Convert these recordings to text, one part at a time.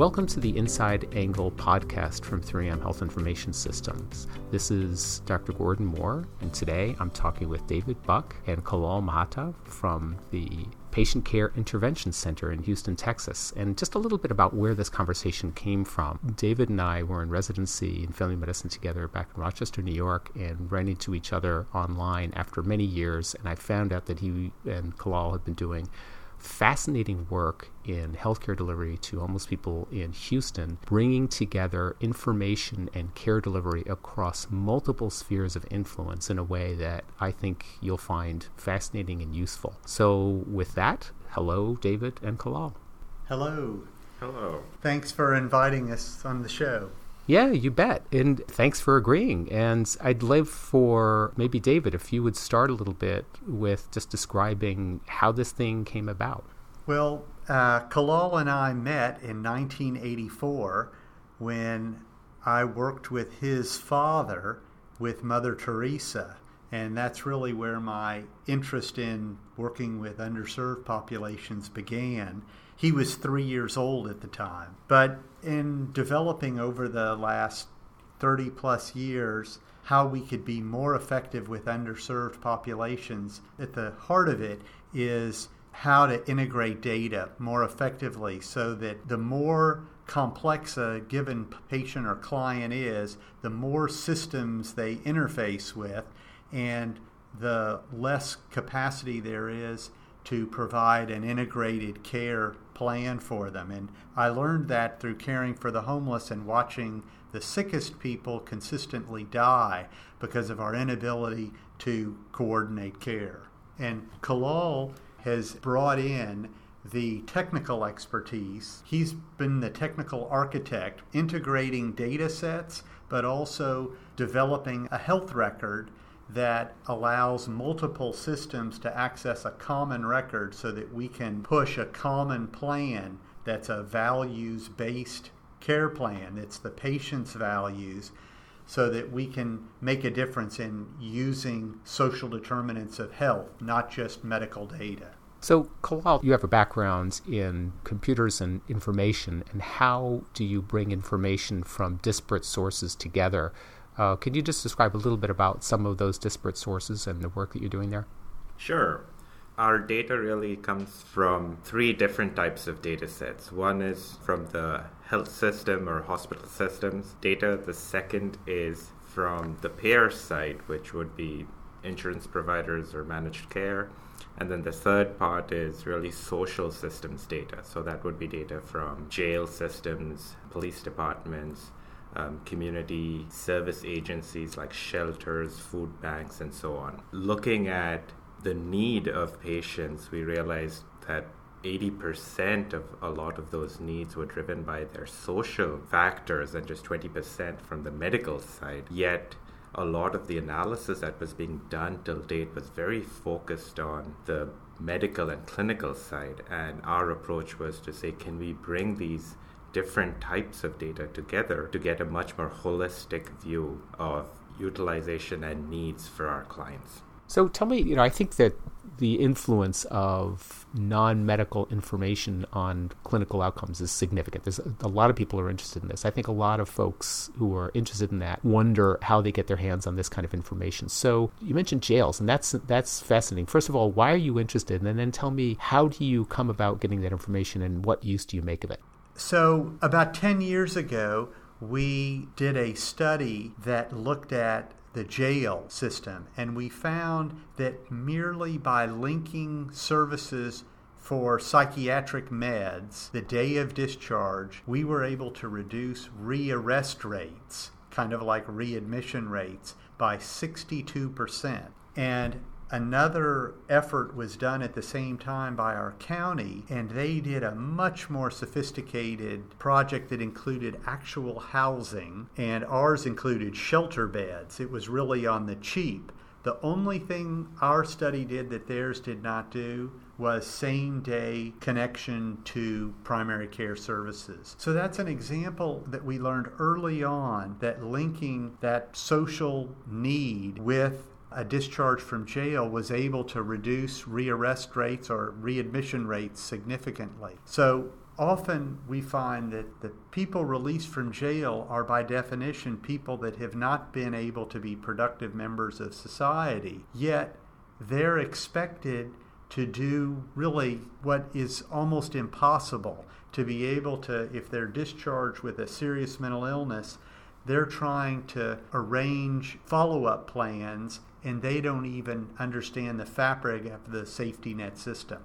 Welcome to the Inside Angle podcast from 3M Health Information Systems. This is Dr. Gordon Moore, and today I'm talking with David Buck and Kallol Mahata from the Patient Care Intervention Center in Houston, Texas, and just a little bit about where this conversation came from. David and I were in residency in family medicine together back in Rochester, New York, and ran into each other online after many years, and I found out that he and Kallol had been doing fascinating work in healthcare delivery to homeless people in Houston, bringing together information and care delivery across multiple spheres of influence in a way that I think you'll find fascinating and useful. So with that, hello, David and Kallol. Hello. Hello. Thanks for inviting us on the show. Yeah, you bet. And thanks for agreeing. And I'd love for maybe David, if you would start a little bit with just describing how this thing came about. Well, Kallol and I met in 1984 when I worked with his father with Mother Teresa. And that's really where my interest in working with underserved populations began. He was 3 years old at the time. But in developing over the last 30 plus years how we could be more effective with underserved populations, at the heart of it is how to integrate data more effectively so that the more complex a given patient or client is, the more systems they interface with and the less capacity there is to provide an integrated care plan for them. And I learned that through caring for the homeless and watching the sickest people consistently die because of our inability to coordinate care. And Kallol has brought in the technical expertise. He's been the technical architect, integrating data sets, but also developing a health record that allows multiple systems to access a common record so that we can push a common plan that's a values-based care plan. It's the patient's values so that we can make a difference in using social determinants of health, not just medical data. So, Kallol, you have a background in computers and information, and how do you bring information from disparate sources together? Can you just describe a little bit about some of those disparate sources and the work that you're doing there? Sure. Our data really comes from three different types of data sets. One is from the health system or hospital systems data. The second is from the payer side, which would be insurance providers or managed care. And then the third part is really social systems data. So that would be data from jail systems, police departments, community service agencies like shelters, food banks, and so on. Looking at the need of patients, we realized that 80% of a lot of those needs were driven by their social factors and just 20% from the medical side. Yet, a lot of the analysis that was being done till date was very focused on the medical and clinical side. And our approach was to say, can we bring these different types of data together to get a much more holistic view of utilization and needs for our clients. So tell me, I think that the influence of non-medical information on clinical outcomes is significant. There's a lot of people are interested in this. I think a lot of folks who are interested in that wonder how they get their hands on this kind of information. So you mentioned jails, and that's fascinating. First of all, why are you interested? And then tell me, how do you come about getting that information and what use do you make of it? So about 10 years ago, we did a study that looked at the jail system, and we found that merely by linking services for psychiatric meds the day of discharge, we were able to reduce rearrest rates, kind of like readmission rates, by 62%. And another effort was done at the same time by our county, and they did a much more sophisticated project that included actual housing, and ours included shelter beds. It was really on the cheap. The only thing our study did that theirs did not do was same-day connection to primary care services. So that's an example that we learned early on, that linking that social need with a discharge from jail was able to reduce rearrest rates or readmission rates significantly. So Often we find that the people released from jail are by definition people that have not been able to be productive members of society, yet they're expected to do really what is almost impossible, to be able to, if they're discharged with a serious mental illness, they're trying to arrange follow-up plans, and they don't even understand the fabric of the safety net system.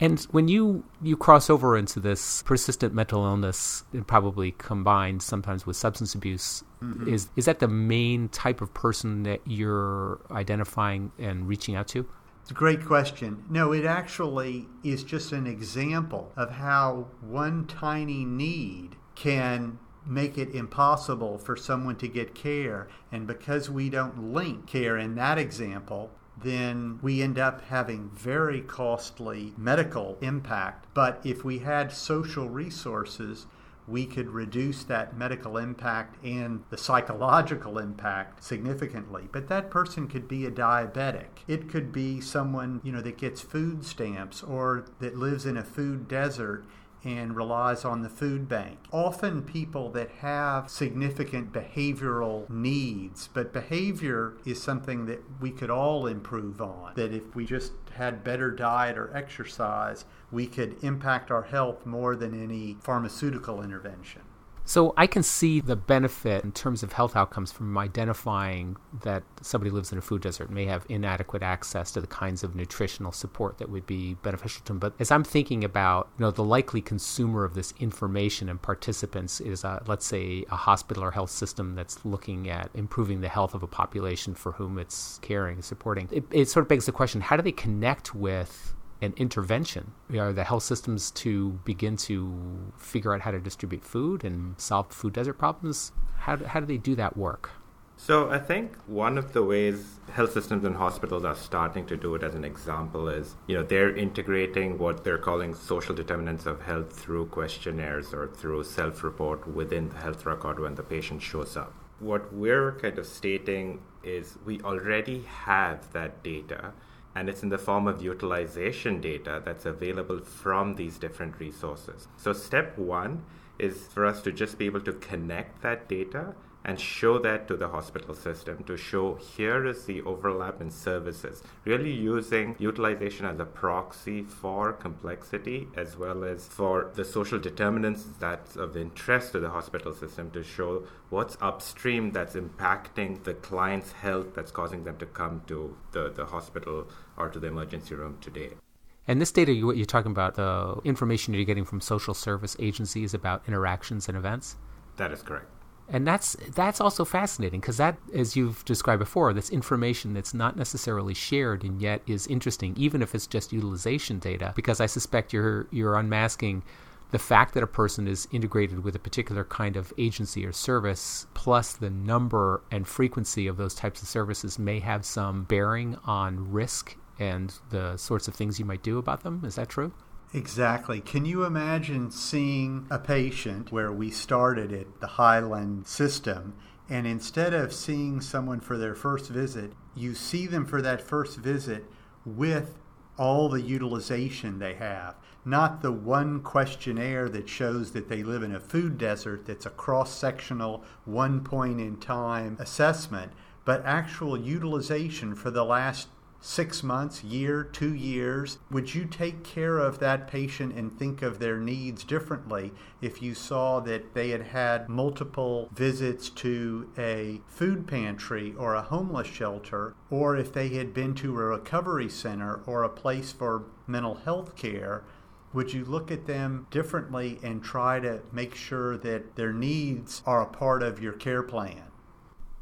And when you cross over into this persistent mental illness, and probably combined sometimes with substance abuse, mm-hmm. is that the main type of person that you're identifying and reaching out to? It's a great question. No, it actually is just an example of how one tiny need can make it impossible for someone to get care. And because we don't link care in that example, then we end up having very costly medical impact. But if we had social resources, we could reduce that medical impact and the psychological impact significantly. But that person could be a diabetic. It could be someone, that gets food stamps or that lives in a food desert and relies on the food bank. Often people that have significant behavioral needs, but behavior is something that we could all improve on, that if we just had better diet or exercise, we could impact our health more than any pharmaceutical intervention. So I can see the benefit in terms of health outcomes from identifying that somebody lives in a food desert and may have inadequate access to the kinds of nutritional support that would be beneficial to them. But as I'm thinking about, the likely consumer of this information and participants is, let's say, a hospital or health system that's looking at improving the health of a population for whom it's caring and supporting. It sort of begs the question, how do they connect with an intervention? Are the health systems to begin to figure out how to distribute food and solve food desert problems? How do they do that work? So I think one of the ways health systems and hospitals are starting to do it as an example is, they're integrating what they're calling social determinants of health through questionnaires or through self-report within the health record when the patient shows up. What we're kind of stating is we already have that data, and it's in the form of utilization data that's available from these different resources. So step one is for us to just be able to connect that data and show that to the hospital system, to show here is the overlap in services, really using utilization as a proxy for complexity as well as for the social determinants that's of interest to the hospital system, to show what's upstream that's impacting the client's health that's causing them to come to the hospital or to the emergency room today. And this data, what you're talking about, the information you're getting from social service agencies about interactions and events? That is correct. And that's also fascinating because that, as you've described before, that's information that's not necessarily shared and yet is interesting, even if it's just utilization data, because I suspect you're unmasking the fact that a person is integrated with a particular kind of agency or service, plus the number and frequency of those types of services may have some bearing on risk and the sorts of things you might do about them. Is that true? Exactly. Can you imagine seeing a patient where we started at the Highland system, and instead of seeing someone for their first visit, you see them for that first visit with all the utilization they have, not the one questionnaire that shows that they live in a food desert that's a cross-sectional, one-point-in-time assessment, but actual utilization for the last 6 months, year, 2 years? Would you take care of that patient and think of their needs differently if you saw that they had had multiple visits to a food pantry or a homeless shelter, or if they had been to a recovery center or a place for mental health care? Would you look at them differently and try to make sure that their needs are a part of your care plan?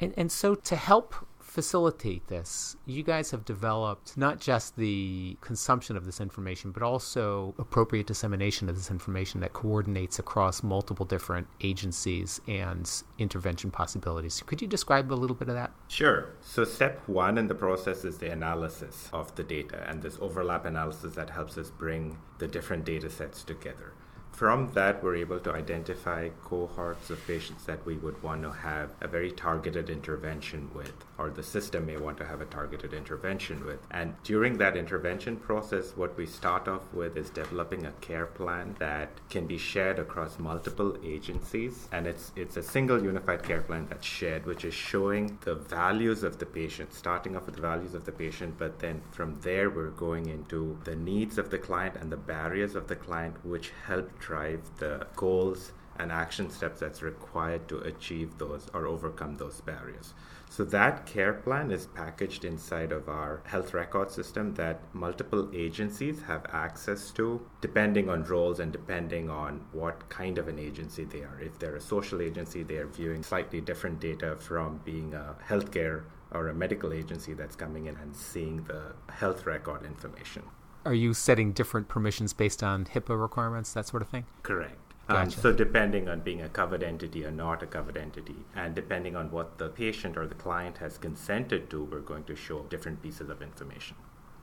And so to help facilitate this, you guys have developed not just the consumption of this information, but also appropriate dissemination of this information that coordinates across multiple different agencies and intervention possibilities. Could you describe a little bit of that? Sure. So step one in the process is the analysis of the data, and this overlap analysis that helps us bring the different data sets together. From that, we're able to identify cohorts of patients that we would want to have a very targeted intervention with, or the system may want to have a targeted intervention with. And during that intervention process, what we start off with is developing a care plan that can be shared across multiple agencies. And it's a single unified care plan that's shared, which is showing the values of the patient, starting off with the values of the patient, but then from there, we're going into the needs of the client and the barriers of the client, which help drive the goals and action steps that's required to achieve those or overcome those barriers. So that care plan is packaged inside of our health record system that multiple agencies have access to, depending on roles and depending on what kind of an agency they are. If they're a social agency, they are viewing slightly different data from being a healthcare or a medical agency that's coming in and seeing the health record information. Are you setting different permissions based on HIPAA requirements, that sort of thing? Correct. Gotcha. So depending on being a covered entity or not a covered entity, and depending on what the patient or the client has consented to, we're going to show different pieces of information.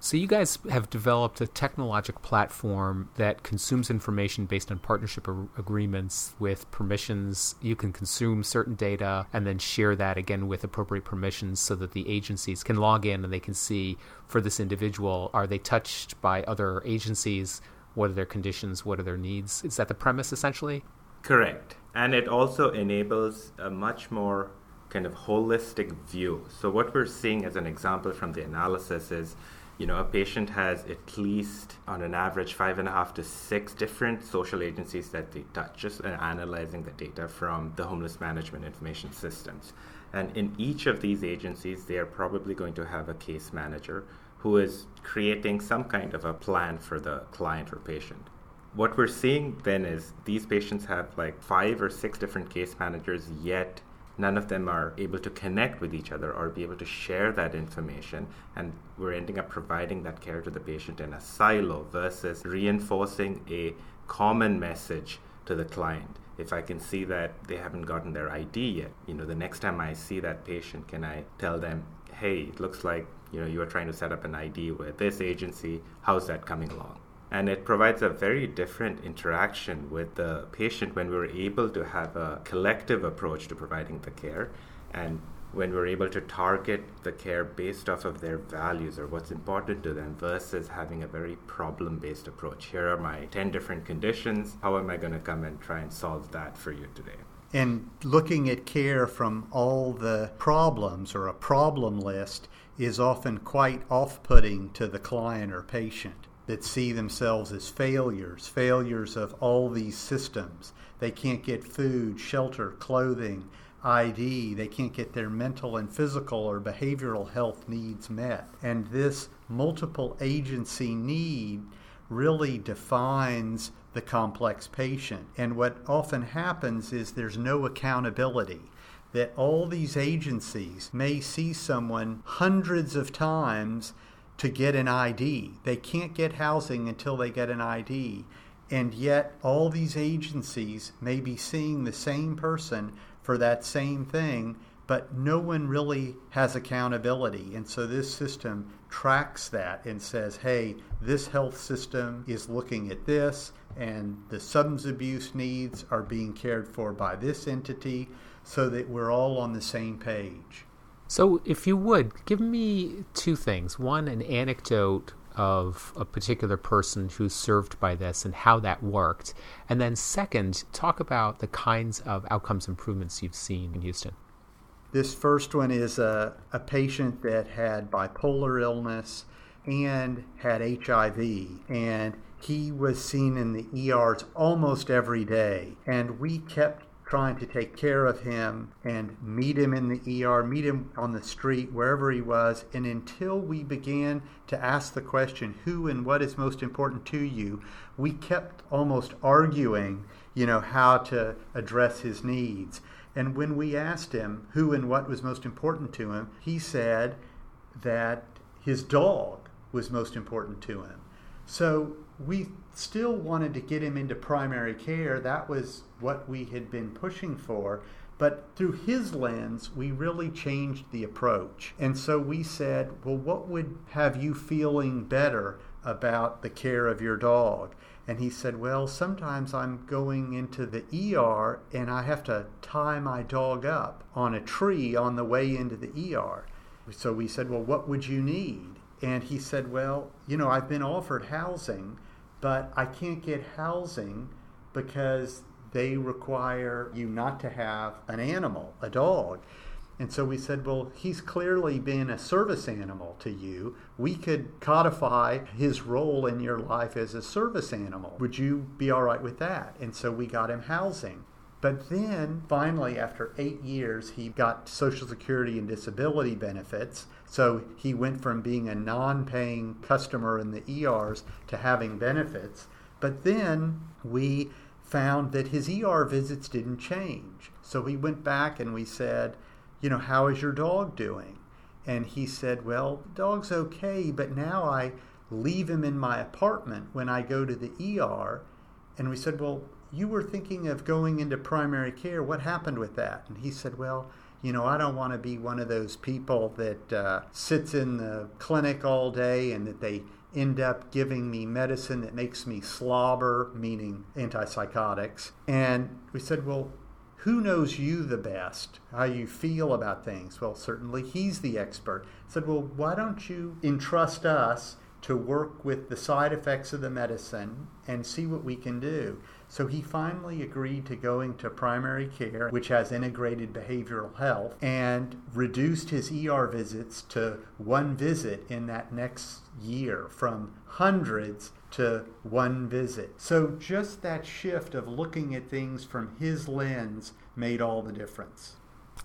So you guys have developed a technologic platform that consumes information based on partnership agreements with permissions. You can consume certain data and then share that again with appropriate permissions so that the agencies can log in and they can see for this individual, are they touched by other agencies? What are their conditions? What are their needs? Is that the premise essentially? Correct. And it also enables a much more kind of holistic view. So what we're seeing as an example from the analysis is, you know, a patient has at least, on an average, 5.5 to 6 different social agencies that they touch, just analyzing the data from the Homeless Management Information Systems. And in each of these agencies, they are probably going to have a case manager who is creating some kind of a plan for the client or patient. What we're seeing then is these patients have like 5 or 6 different case managers, yet none of them are able to connect with each other or be able to share that information. And we're ending up providing that care to the patient in a silo versus reinforcing a common message to the client. If I can see that they haven't gotten their ID yet, you know, the next time I see that patient, can I tell them, hey, it looks like, you know, you are trying to set up an ID with this agency. How's that coming along? And it provides a very different interaction with the patient when we're able to have a collective approach to providing the care, and when we're able to target the care based off of their values or what's important to them versus having a very problem-based approach. Here are my 10 different conditions. How am I going to come and try and solve that for you today? And looking at care from all the problems or a problem list is often quite off-putting to the client or patient, that see themselves as failures of all these systems. They can't get food, shelter, clothing, ID. They can't get their mental and physical or behavioral health needs met. And this multiple agency need really defines the complex patient. And what often happens is there's no accountability, that all these agencies may see someone hundreds of times to get an ID. They can't get housing until they get an ID. And yet all these agencies may be seeing the same person for that same thing, but no one really has accountability. And so this system tracks that and says, hey, this health system is looking at this, and the substance abuse needs are being cared for by this entity, so that we're all on the same page. So if you would, give me 2 things. One, an anecdote of a particular person who's served by this and how that worked. And then second, talk about the kinds of outcomes improvements you've seen in Houston. This first one is a patient that had bipolar illness and had HIV, and he was seen in the ERs almost every day. And we kept trying to take care of him and meet him in the ER, meet him on the street, wherever he was. And until we began to ask the question, who and what is most important to you, we kept almost arguing, you know, how to address his needs. And when we asked him who and what was most important to him, he said that his dog was most important to him. So we still wanted to get him into primary care. That was what we had been pushing for. But through his lens, we really changed the approach. And so we said, well, what would have you feeling better about the care of your dog. And he said, well, sometimes I'm going into the ER and I have to tie my dog up on a tree on the way into the ER. So we said, well, what would you need? And he said, well, I've been offered housing, but I can't get housing because they require you not to have an animal, a dog. And so we said, well, he's clearly been a service animal to you. We could codify his role in your life as a service animal. Would you be all right with that? And so we got him housing. But then, finally, after 8 years, he got Social Security and disability benefits. So he went from being a non-paying customer in the ERs to having benefits. But then we found that his ER visits didn't change. So we went back and we said, how is your dog doing? And he said, well, the dog's okay, but now I leave him in my apartment when I go to the ER. And we said, well, you were thinking of going into primary care. What happened with that? And he said, well, I don't want to be one of those people that sits in the clinic all day and that they end up giving me medicine that makes me slobber, meaning antipsychotics. And we said, well, who knows you the best, how you feel about things? Well, certainly he's the expert. I said, well, why don't you entrust us to work with the side effects of the medicine and see what we can do? So he finally agreed to going to primary care, which has integrated behavioral health, and reduced his ER visits to one visit in that next year, from hundreds to one visit. So just that shift of looking at things from his lens made all the difference.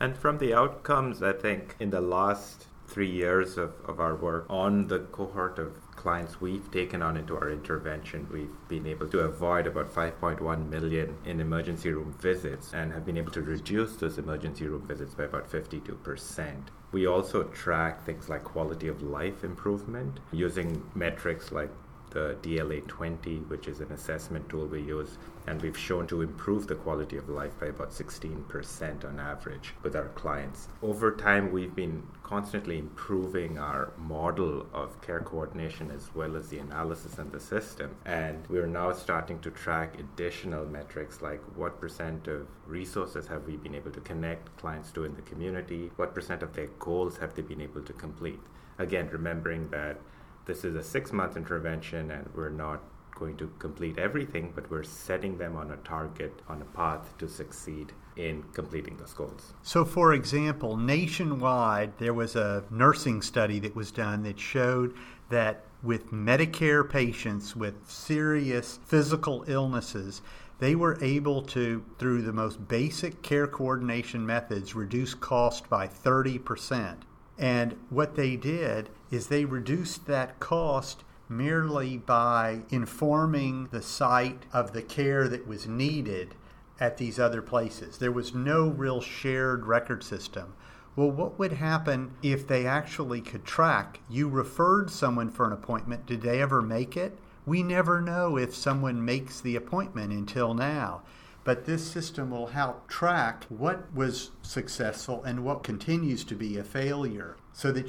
And from the outcomes, I think, in the last 3 years of our work on the cohort of clients we've taken on into our intervention, we've been able to avoid about 5.1 million in emergency room visits and have been able to reduce those emergency room visits by about 52%. We also track things like quality of life improvement using metrics like the DLA-20, which is an assessment tool we use, and we've shown to improve the quality of life by about 16% on average with our clients. Over time, we've been constantly improving our model of care coordination as well as the analysis and the system, and we're now starting to track additional metrics like what percent of resources have we been able to connect clients to in the community, what percent of their goals have they been able to complete. Again, remembering that this is a 6-month intervention and we're not going to complete everything, but we're setting them on a target, on a path to succeed in completing those goals. So for example, nationwide, there was a nursing study that was done that showed that with Medicare patients with serious physical illnesses, they were able to, through the most basic care coordination methods, reduce cost by 30%. And what they did is they reduced that cost merely by informing the site of the care that was needed at these other places. There was no real shared record system. Well, what would happen if they actually could track? You referred someone for an appointment. Did they ever make it? We never know if someone makes the appointment until now. But this system will help track what was successful and what continues to be a failure, so that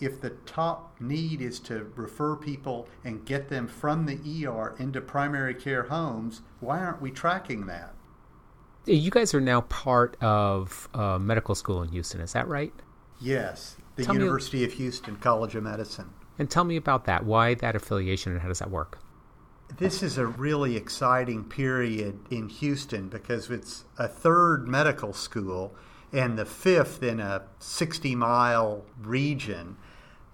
if the top need is to refer people and get them from the ER into primary care homes, why aren't we tracking that? You guys are now part of medical school in Houston, is that right? Yes, the University of Houston College of Medicine. And tell me about that. Why that affiliation and how does that work? This is a really exciting period in Houston because it's a third medical school and the fifth in a 60-mile region,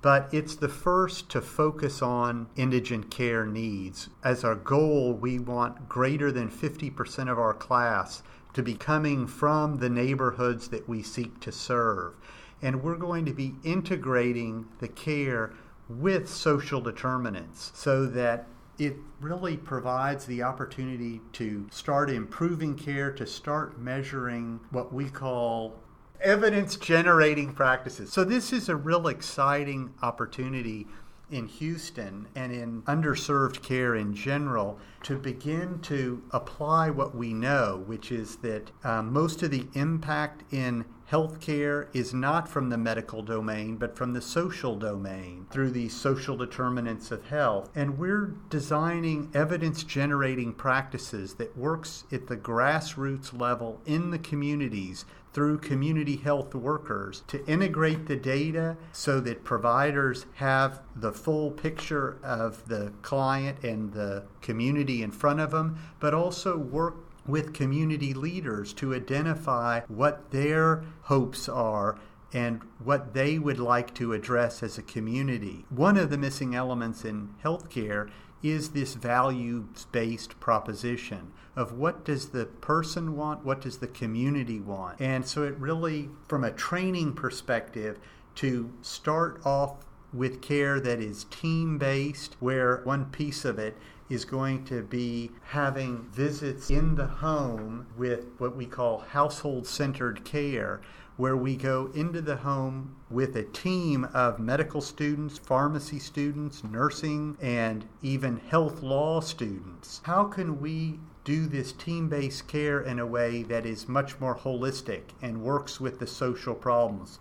but it's the first to focus on indigent care needs. As our goal, we want greater than 50% of our class to be coming from the neighborhoods that we seek to serve. And we're going to be integrating the care with social determinants so that it really provides the opportunity to start improving care, to start measuring what we call evidence-generating practices. So this is a real exciting opportunity in Houston and in underserved care in general to begin to apply what we know, which is that most of the impact in healthcare is not from the medical domain, but from the social domain through the social determinants of health. And we're designing evidence-generating practices that works at the grassroots level in the communities through community health workers to integrate the data so that providers have the full picture of the client and the community in front of them, but also work with community leaders to identify what their hopes are and what they would like to address as a community. One of the missing elements in healthcare is this values-based proposition of what does the person want, what does the community want. And so it really, from a training perspective, to start off with care that is team-based, where one piece of it is going to be having visits in the home with what we call household-centered care, where we go into the home with a team of medical students, pharmacy students, nursing, and even health law students. How can we do this team-based care in a way that is much more holistic and works with the social problems?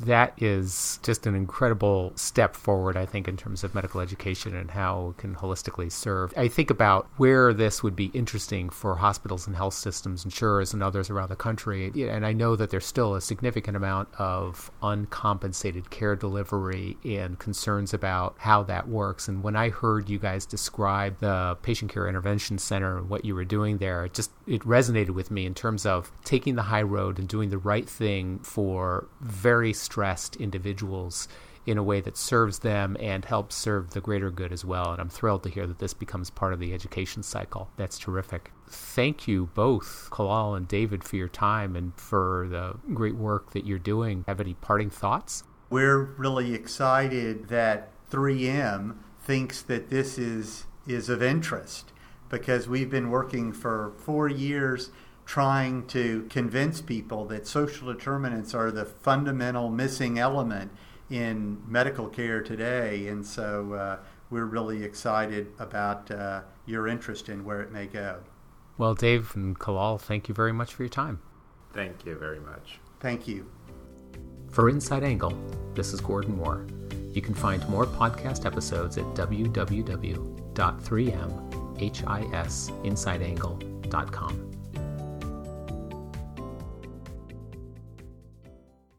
That is just an incredible step forward, I think, in terms of medical education and how it can holistically serve. I think about where this would be interesting for hospitals and health systems, insurers, and others around the country. And I know that there's still a significant amount of uncompensated care delivery and concerns about how that works. And when I heard you guys describe the Patient Care Intervention Center and what you were doing there, it resonated with me in terms of taking the high road and doing the right thing for very stressed individuals in a way that serves them and helps serve the greater good as well. And I'm thrilled to hear that this becomes part of the education cycle. That's terrific. Thank you both, Kallol and David, for your time and for the great work that you're doing. Have any parting thoughts? We're really excited that 3M thinks that this is of interest, because we've been working for 4 years trying to convince people that social determinants are the fundamental missing element in medical care today. And so we're really excited about your interest in where it may go. Well, Dave and Kallol, thank you very much for your time. Thank you very much. Thank you. For Inside Angle, this is Gordon Moore. You can find more podcast episodes at www.3mhisinsideangle.com.